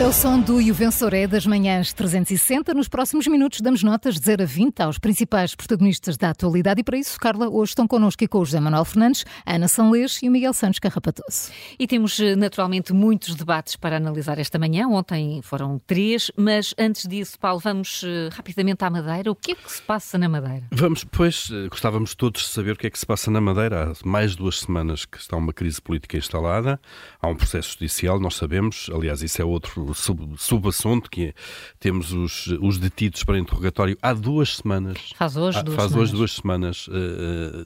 Este é o som do Juvençoré das manhãs 360. Nos próximos minutos damos notas de 0 a 20 aos principais protagonistas da atualidade e para isso, Carla, hoje estão connosco o José Manuel Fernandes, a Ana São Leis e o Miguel Santos Carrapatoso. E temos naturalmente muitos debates para analisar esta manhã. Ontem foram 3, mas antes disso, Paulo, vamos rapidamente à Madeira. O que é que se passa na Madeira? Vamos, pois, gostávamos todos de saber o que é que se passa na Madeira. Há mais de 2 semanas que está uma crise política instalada, há um processo judicial, nós sabemos, aliás, isso é outro subassunto, que é, temos os detidos para interrogatório há 2 semanas. Faz hoje duas semanas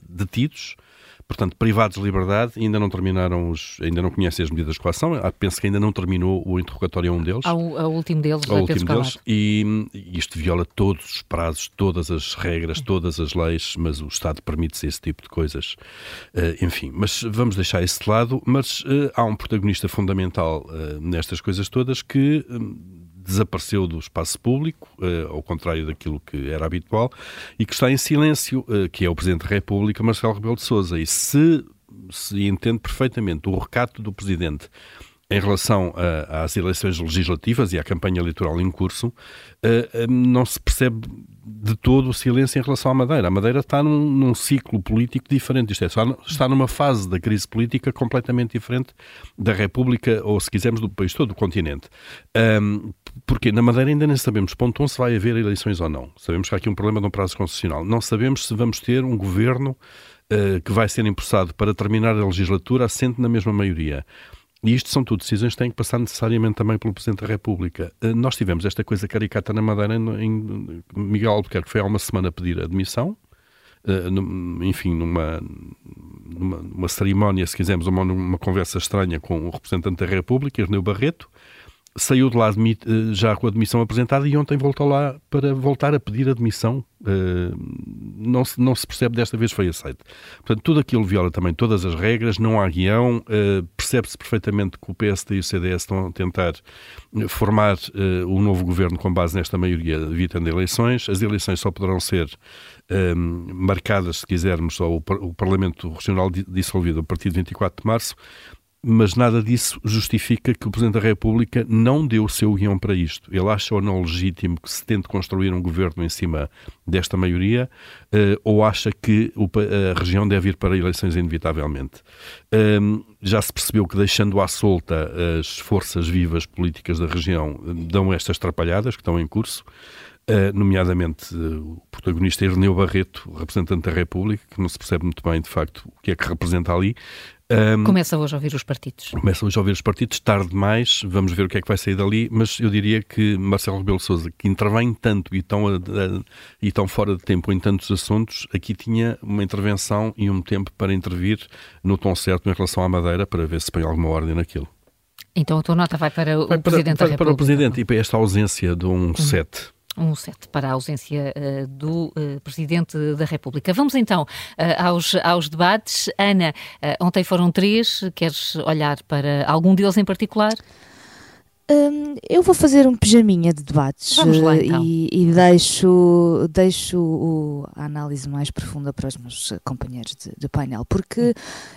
detidos, portanto, privados de liberdade, ainda não terminaram ainda não conhecem as medidas de coação, penso que ainda não terminou o interrogatório a um deles. Ao último deles. Ao último deles. E isto viola todos os prazos, todas as regras, todas as leis, mas o Estado permite-se esse tipo de coisas. Enfim, mas vamos deixar esse de lado, mas há um protagonista fundamental nestas coisas todas que desapareceu do espaço público, ao contrário daquilo que era habitual, e que está em silêncio, que é o Presidente da República, Marcelo Rebelo de Sousa. E se entende perfeitamente o recato do Presidente em relação às eleições legislativas e à campanha eleitoral em curso, não se percebe de todo o silêncio em relação à Madeira. A Madeira está num ciclo político diferente. Isto é, está numa fase da crise política completamente diferente da República, ou se quisermos, do país todo, do continente. Porque na Madeira ainda nem sabemos para onde se vai haver eleições ou não. Sabemos que há aqui um problema de um prazo constitucional. Não sabemos se vamos ter um governo que vai ser impulsado para terminar a legislatura assente na mesma maioria. E isto são tudo decisões que têm que passar necessariamente também pelo Presidente da República. Nós tivemos esta coisa caricata na Madeira, Miguel Albuquerque foi há uma semana pedir admissão, enfim, numa cerimónia, se quisermos, uma conversa estranha com o representante da República, Ireneu Barreto, saiu de lá já com a admissão apresentada e ontem voltou lá para voltar a pedir admissão. Não se percebe, desta vez foi aceito. Portanto, tudo aquilo viola também todas as regras, não há guião, percebe-se perfeitamente que o PSD e o CDS estão a tentar formar um novo governo com base nesta maioria, evitando eleições. As eleições só poderão ser marcadas, se quisermos, ou o Parlamento Regional dissolvido a partir de 24 de março, mas nada disso justifica que o Presidente da República não deu o seu guião para isto. Ele acha ou não legítimo que se tente construir um governo em cima desta maioria, ou acha que a região deve ir para eleições inevitavelmente. Já se percebeu que, deixando à solta as forças vivas políticas da região, dão estas trapalhadas que estão em curso, nomeadamente o protagonista Ireneu Barreto, representante da República, que não se percebe muito bem, de facto, o que é que representa ali. Começa hoje a ouvir os partidos. Tarde demais, vamos ver o que é que vai sair dali, mas eu diria que Marcelo Rebelo de Sousa, que intervém tanto e tão fora de tempo em tantos assuntos, aqui tinha uma intervenção e um tempo para intervir no tom certo em relação à Madeira, para ver se põe alguma ordem naquilo. Então a tua nota vai para o Presidente da República? Para o Presidente e para esta ausência de um 7. Um 7 para a ausência do Presidente da República. Vamos então aos debates. Ana, ontem foram 3. Queres olhar para algum deles em particular? Eu vou fazer um pijaminha de debates. Vamos lá, então. E deixo a análise mais profunda para os meus companheiros de painel, porque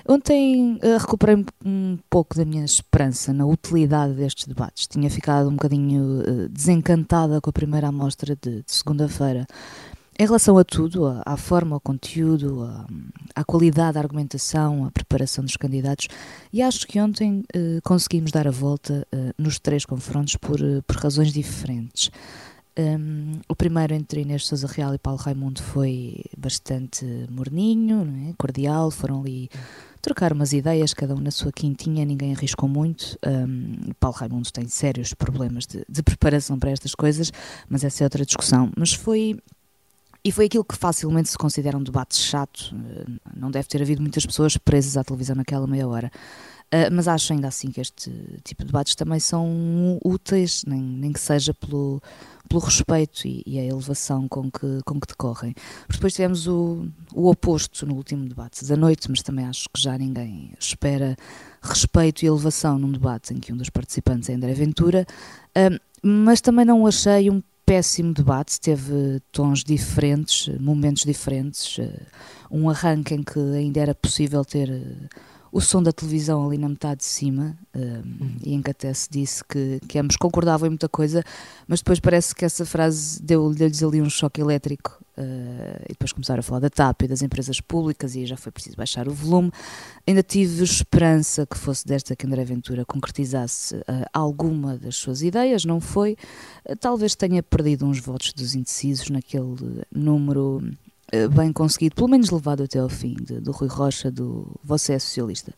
ontem recuperei um pouco da minha esperança na utilidade destes debates. Tinha ficado um bocadinho desencantada com a primeira amostra de segunda-feira. Em relação a tudo, à forma, ao conteúdo, à qualidade da argumentação, à preparação dos candidatos, e acho que ontem conseguimos dar a volta nos 3 confrontos por razões diferentes. O primeiro entre Inês de Sousa Real e Paulo Raimundo foi bastante morninho, não é? Cordial, foram ali trocar umas ideias, cada um na sua quintinha, ninguém arriscou muito. Paulo Raimundo tem sérios problemas de preparação para estas coisas, mas essa é outra discussão. Mas foi aquilo que facilmente se considera um debate chato. Não deve ter havido muitas pessoas presas à televisão naquela meia hora. Mas acho ainda assim que este tipo de debates também são úteis, nem que seja pelo respeito e a elevação com que decorrem. Porque depois tivemos o oposto no último debate da noite, mas também acho que já ninguém espera respeito e elevação num debate em que um dos participantes é André Ventura, mas também não o achei um péssimo debate. Teve tons diferentes, momentos diferentes, um arranque em que ainda era possível ter o som da televisão ali na metade de cima, e em que até se disse que ambos concordavam em muita coisa, mas depois parece que essa frase deu-lhes ali um choque elétrico, e depois começaram a falar da TAP e das empresas públicas e já foi preciso baixar o volume. Ainda tive esperança que fosse desta que André Ventura concretizasse alguma das suas ideias, não foi? Talvez tenha perdido uns votos dos indecisos naquele número bem conseguido, pelo menos levado até ao fim, do Rui Rocha, do Você é Socialista,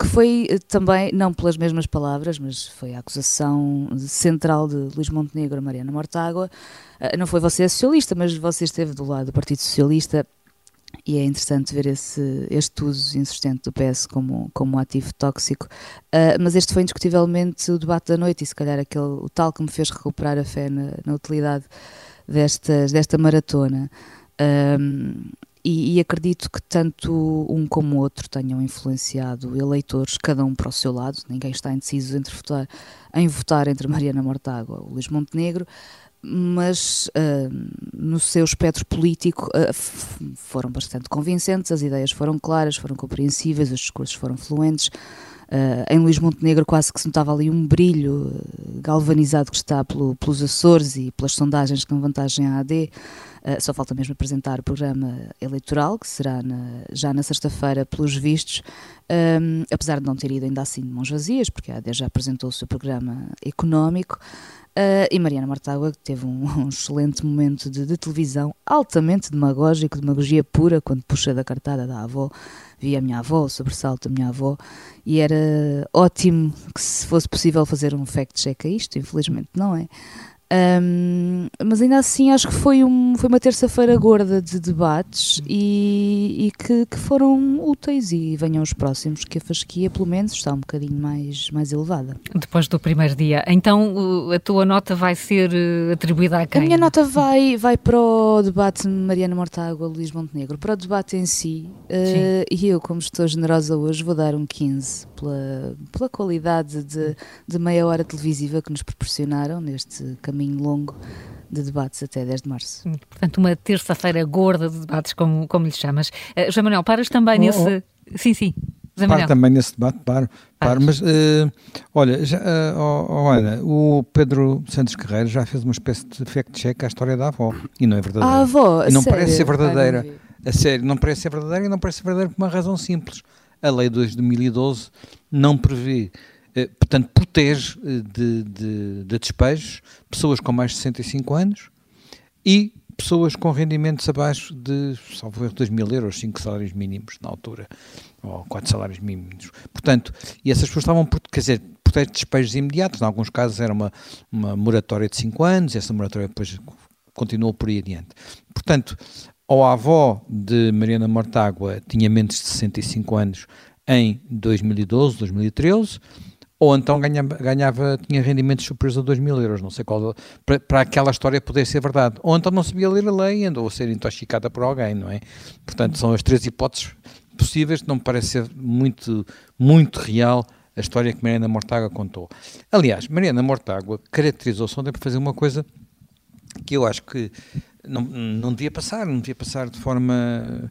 que foi também, não pelas mesmas palavras, mas foi a acusação central de Luís Montenegro a Mariana Mortágua. Não foi Você é Socialista, mas você esteve do lado do Partido Socialista, e é interessante ver este uso insistente do PS como ativo tóxico, mas este foi indiscutivelmente o debate da noite e se calhar o tal que me fez recuperar a fé na utilidade desta maratona, e acredito que tanto um como o outro tenham influenciado eleitores, cada um para o seu lado. Ninguém está indeciso em votar entre Mariana Mortágua ou Luís Montenegro, mas no seu espectro político foram bastante convincentes, as ideias foram claras, foram compreensíveis, os discursos foram fluentes. Em Luís Montenegro quase que se notava ali um brilho galvanizado que está pelos Açores e pelas sondagens que dão vantagem à AD. Só falta mesmo apresentar o programa eleitoral, que será já na sexta-feira, pelos vistos, apesar de não ter ido ainda assim de mãos vazias, porque a AD já apresentou o seu programa económico. E Mariana Mortágua teve um excelente momento de televisão, altamente demagógico, demagogia pura, quando puxa da cartada da avó, via a minha avó, o sobressalto da minha avó, e era ótimo que se fosse possível fazer um fact-check a isto, infelizmente não é. Mas ainda assim acho que foi uma terça-feira gorda de debates e que foram úteis, e venham os próximos, que a fasquia pelo menos está um bocadinho mais elevada. Depois do primeiro dia. Então a tua nota vai ser atribuída a quem? A minha nota vai para o debate de Mariana Mortágua, Luís Montenegro, para o debate em si, e eu, como estou generosa hoje, vou dar um 15 pela qualidade de meia hora televisiva que nos proporcionaram neste caminho longo de debates até 10 de março. Portanto, uma terça-feira gorda de debates, como lhe chamas. José Manuel, paras também nesse... Sim. José Manuel. Paro também nesse debate, paro. Mas, olha, o Pedro Santos Guerreiro já fez uma espécie de fact-check à história da avó, e não é verdadeira. A avó, e não parece ser verdadeira. A sério, não parece ser verdadeira, e não parece ser verdadeira por uma razão simples. A Lei 2 de 2012 não prevê... portanto, protege de despejos pessoas com mais de 65 anos e pessoas com rendimentos abaixo de, salvo erro, 2.000 euros, 5 salários mínimos na altura, ou 4 salários mínimos. Portanto, e essas pessoas estavam, quer dizer, protege de despejos imediatos, em alguns casos era uma moratória de 5 anos, essa moratória depois continuou por aí adiante. Portanto, ou a avó de Mariana Mortágua tinha menos de 65 anos em 2012, 2013... ou então tinha rendimentos superiores a 2.000 euros, não sei qual, para aquela história poder ser verdade. Ou então não sabia ler a lei e andou a ser intoxicada por alguém, não é? Portanto, são as três hipóteses possíveis. Não me parece ser muito, muito real a história que Mariana Mortágua contou. Aliás, Mariana Mortágua caracterizou-se ontem por fazer uma coisa que eu acho que não devia passar de forma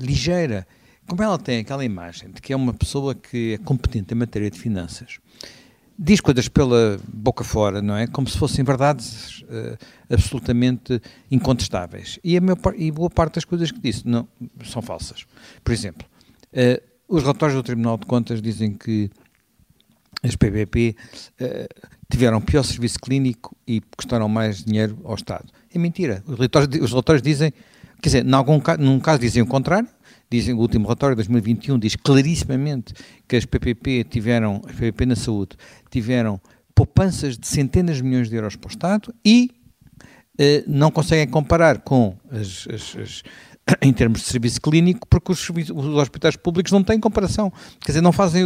ligeira. Como ela tem aquela imagem de que é uma pessoa que é competente em matéria de finanças, diz coisas pela boca fora, não é? Como se fossem verdades absolutamente incontestáveis. E boa parte das coisas que disse não, são falsas. Por exemplo, os relatórios do Tribunal de Contas dizem que as PPP tiveram pior serviço clínico e custaram mais dinheiro ao Estado. É mentira. Os relatórios dizem, quer dizer, num caso dizem o contrário. Dizem, o último relatório de 2021 diz clarissimamente que as PPP na saúde tiveram poupanças de centenas de milhões de euros para o Estado e não conseguem comparar com em termos de serviço clínico, porque os hospitais públicos não têm comparação. Quer dizer, não fazem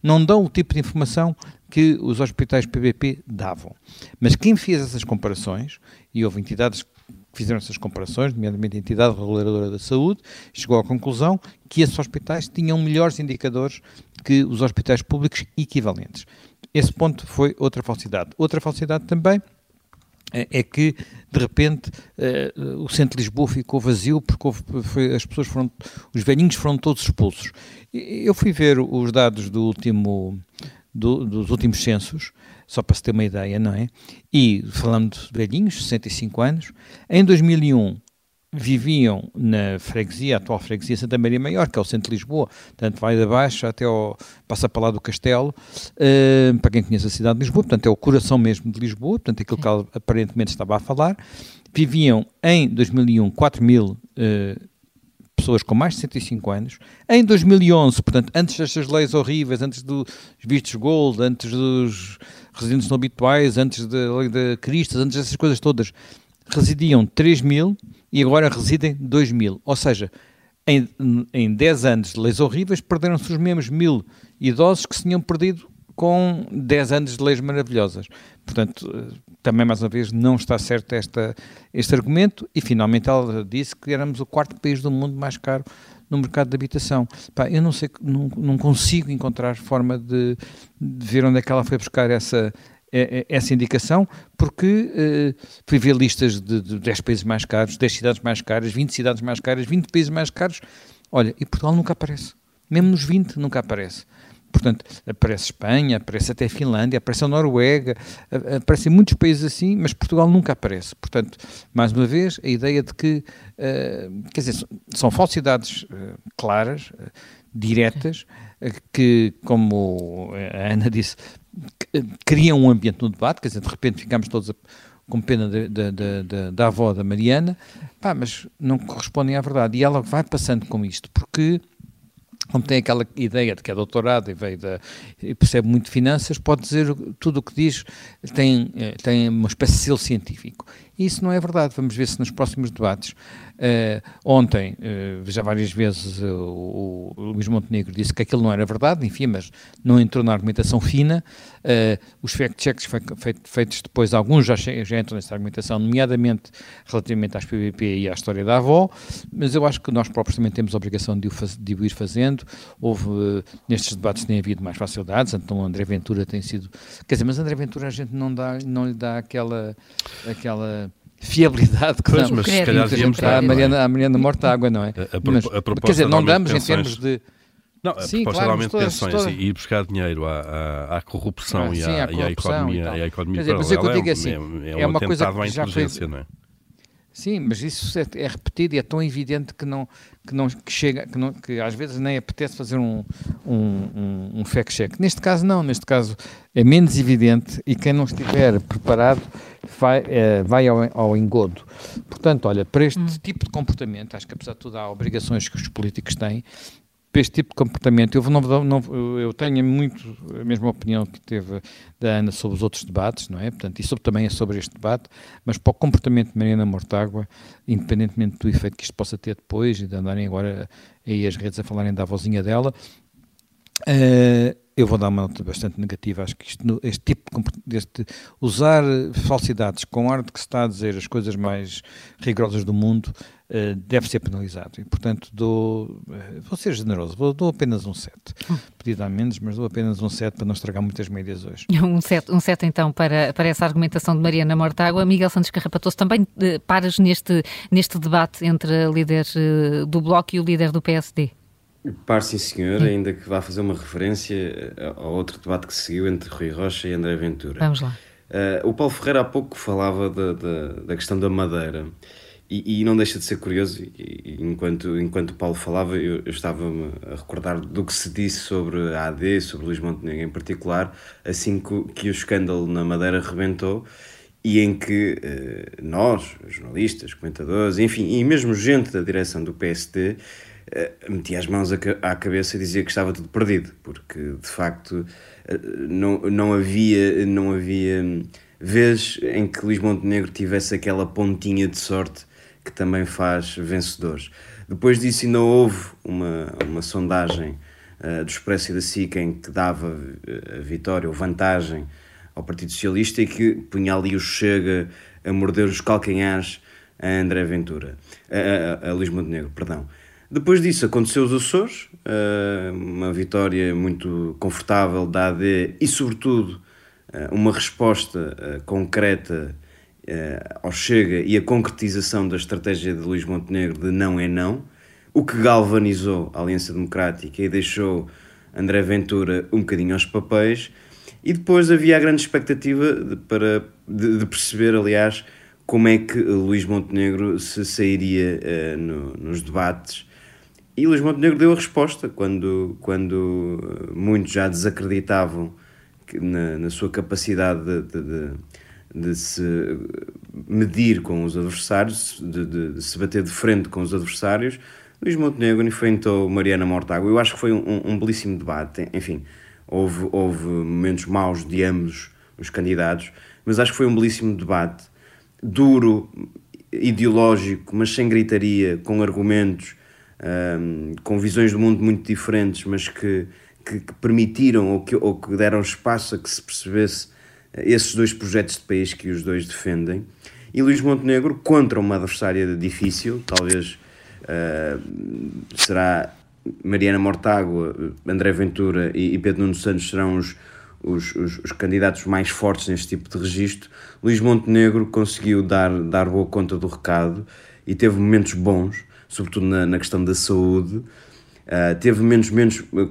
não dão o tipo de informação que os hospitais PPP davam. Mas quem fez essas comparações, e houve entidades fizeram essas comparações, nomeadamente a entidade reguladora da saúde, chegou à conclusão que esses hospitais tinham melhores indicadores que os hospitais públicos equivalentes. Esse ponto foi outra falsidade. Outra falsidade também é que, de repente, o centro de Lisboa ficou vazio porque os velhinhos foram todos expulsos. Eu fui ver os dados dos últimos censos, só para se ter uma ideia, não é? E, falando de velhinhos, 65 anos, em 2001 viviam na freguesia, a atual freguesia Santa Maria Maior, que é o centro de Lisboa, portanto vai de baixo até passa para lá do Castelo, para quem conhece a cidade de Lisboa, portanto é o coração mesmo de Lisboa, portanto aquilo que ela aparentemente estava a falar. Viviam em 2001 4.000 pessoas com mais de 65 anos, em 2011, portanto, antes destas leis horríveis, antes dos vistos gold, antes dos residentes não habituais, antes da lei de Cristas, antes dessas coisas todas, residiam 3.000 e agora residem 2.000. Ou seja, em 10 anos de leis horríveis, perderam-se os mesmos 1.000 idosos que se tinham perdido com 10 anos de leis maravilhosas. Portanto, também, mais uma vez, não está certo este argumento. E, finalmente, ela disse que éramos o 4º país do mundo mais caro no mercado de habitação. Pá, eu não sei, não consigo encontrar forma de ver onde é que ela foi buscar essa indicação, porque fui ver listas de 10 países mais caros, 10 cidades mais caras, 20 cidades mais caras, 20 países mais caros. Olha, e Portugal nunca aparece. Mesmo nos 20 nunca aparece. Portanto, aparece Espanha, aparece até Finlândia, aparece a Noruega, aparecem muitos países assim, mas Portugal nunca aparece. Portanto, mais uma vez, a ideia de que, quer dizer, são falsidades claras, diretas, que, como a Ana disse, criam um ambiente no debate, quer dizer, de repente ficamos todos com pena da avó da Mariana, mas não correspondem à verdade. E ela vai passando com isto, porque... Como tem aquela ideia de que é doutorado e percebe muito de finanças, pode dizer tudo o que diz, tem uma espécie de selo científico. E isso não é verdade. Vamos ver se nos próximos debates. Ontem, já várias vezes, o Luís Montenegro disse que aquilo não era verdade, enfim, mas não entrou na argumentação fina. Os fact-checks feitos depois, alguns já entram nessa argumentação, nomeadamente relativamente às PPP e à história da avó, mas eu acho que nós próprios também temos a obrigação de o ir fazendo. Houve, nestes debates tem havido mais facilidades, então André Ventura tem sido... Quer dizer, mas André Ventura a gente não lhe dá aquela fiabilidade que damos. Mas se calhar devíamos dar à Mariana Mortágua, não é? Quer dizer, não damos em termos de... Não, a proposta de aumento de pensões e buscar dinheiro à corrupção e à economia paralela é um atentado à inteligência, não é? Sim, mas isso é repetido e é tão evidente que às vezes nem apetece fazer um fact-check. Neste caso não, neste caso é menos evidente e quem não estiver preparado vai ao engodo. Portanto, olha, para este tipo de comportamento, acho que apesar de tudo há obrigações que os políticos têm, para este tipo de comportamento, eu tenho muito a mesma opinião que teve da Ana sobre os outros debates, não é? Portanto, e também é sobre este debate, mas para o comportamento de Mariana Mortágua, independentemente do efeito que isto possa ter depois, e de andarem agora aí as redes a falarem da avózinha dela, eu vou dar uma nota bastante negativa. Acho que usar falsidades com ar de que se está a dizer as coisas mais rigorosas do mundo deve ser penalizado e, portanto, vou ser generoso, dou apenas um 7. Pedi a menos, mas dou apenas um 7 para não estragar muitas médias hoje. Um 7 então para essa argumentação de Mariana Mortágua. Miguel Santos Carrapatoso, também paras neste debate entre líder do Bloco e o líder do PSD? Par, sim senhor, ainda que vá fazer uma referência ao outro debate que seguiu entre Rui Rocha e André Ventura. Vamos lá. O Paulo Ferreira há pouco falava da questão da Madeira e não deixa de ser curioso, e enquanto o Paulo falava eu estava-me a recordar do que se disse sobre a AD, sobre Luís Montenegro em particular, assim que o escândalo na Madeira rebentou, e em que nós, jornalistas, comentadores, enfim, e mesmo gente da direção do PSD, metia as mãos à cabeça e dizia que estava tudo perdido, porque de facto não havia vez em que Luís Montenegro tivesse aquela pontinha de sorte que também faz vencedores. Depois disso ainda houve uma sondagem do Expresso e da Sica em que dava a vitória ou vantagem ao Partido Socialista e que punha ali o Chega a morder os calcanhares a André Ventura, a Luís Montenegro, perdão. Depois disso aconteceu os Açores, uma vitória muito confortável da AD e, sobretudo, uma resposta concreta ao Chega e a concretização da estratégia de Luís Montenegro de não é não, o que galvanizou a Aliança Democrática e deixou André Ventura um bocadinho aos papéis. E depois havia a grande expectativa de perceber, aliás, como é que Luís Montenegro se sairia nos debates. E Luís Montenegro deu a resposta, quando muitos já desacreditavam na sua capacidade de se medir com os adversários, de se bater de frente com os adversários. Luís Montenegro enfrentou Mariana Mortágua. Eu acho que foi um belíssimo debate. Enfim, houve momentos maus de ambos os candidatos, mas acho que foi um belíssimo debate, duro, ideológico, mas sem gritaria, com argumentos, com visões do mundo muito diferentes, mas que permitiram ou que deram espaço a que se percebesse esses dois projetos de país que os dois defendem. E Luís Montenegro contra uma adversária difícil, talvez será Mariana Mortágua, André Ventura e Pedro Nuno Santos serão os candidatos mais fortes neste tipo de registro. Luís Montenegro conseguiu dar boa conta do recado e teve momentos bons, sobretudo na questão da saúde. Teve menos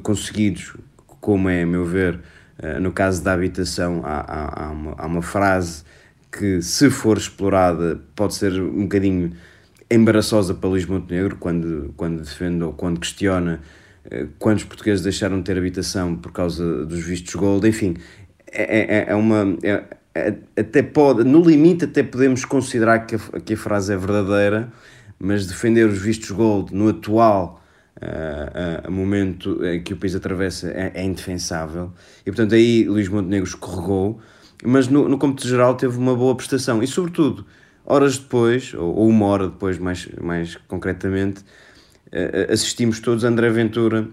conseguidos, como é a meu ver, no caso da habitação. Há uma frase que, se for explorada, pode ser um bocadinho embaraçosa para Luís Montenegro, quando defende ou quando questiona quantos portugueses deixaram de ter habitação por causa dos vistos gold. Enfim, até pode, no limite até podemos considerar que a frase é verdadeira, mas defender os vistos gold no atual momento que o país atravessa é indefensável. E, portanto, aí Luís Montenegro escorregou, mas no cômputo geral teve uma boa prestação. E, sobretudo, horas depois, ou uma hora depois, mais concretamente, assistimos todos a André Ventura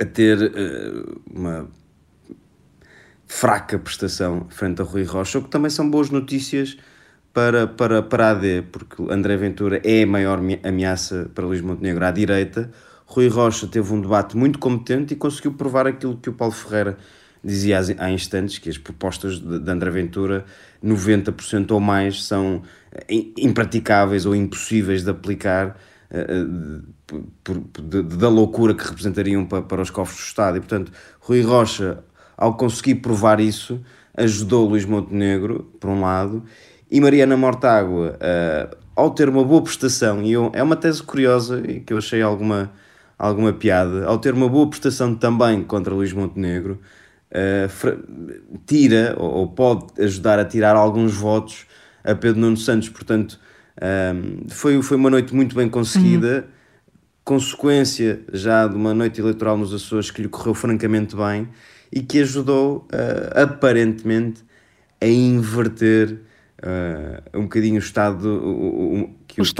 a ter uma fraca prestação frente a Rui Rocha, o que também são boas notícias para a AD, porque André Ventura é a maior ameaça para Luís Montenegro à direita. Rui Rocha teve um debate muito competente e conseguiu provar aquilo que o Paulo Ferreira dizia há instantes, que as propostas de André Ventura, 90% ou mais, são impraticáveis ou impossíveis de aplicar, da loucura que representariam para os cofres do Estado. E, portanto, Rui Rocha, ao conseguir provar isso, ajudou Luís Montenegro, por um lado, e Mariana Mortágua, ao ter uma boa prestação, é uma tese curiosa e que eu achei alguma piada, ao ter uma boa prestação também contra Luís Montenegro, tira ou pode ajudar a tirar alguns votos a Pedro Nuno Santos. Portanto, foi uma noite muito bem conseguida, consequência já de uma noite eleitoral nos Açores que lhe correu francamente bem e que ajudou, aparentemente, a inverter um bocadinho o estado que a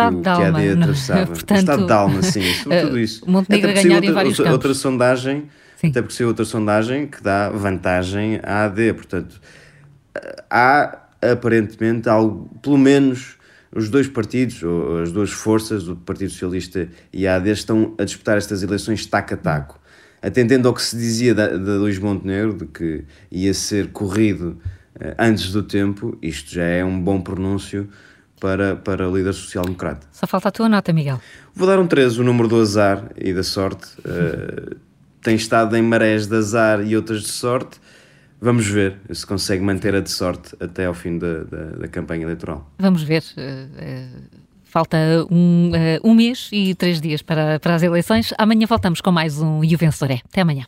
AD atravessava. Portanto, o estado de alma, sim, sobretudo isso. Montenegro ganhar em vários campos. Outra sondagem, sim. Até porque saiu outra sondagem que dá vantagem à AD. Portanto, há aparentemente algo, pelo menos os dois partidos, ou as duas forças, o Partido Socialista e a AD, estão a disputar estas eleições taco a taco, atendendo ao que se dizia de Luís Montenegro, de que ia ser corrido antes do tempo. Isto já é um bom pronúncio para o líder social-democrata. Só falta a tua nota, Miguel. Vou dar um 13, o número do azar e da sorte. Tem estado em marés de azar e outras de sorte. Vamos ver se consegue manter a de sorte até ao fim da campanha eleitoral. Vamos ver. Falta um mês e 3 dias para as eleições. Amanhã voltamos com mais um Juvençoré. Até amanhã.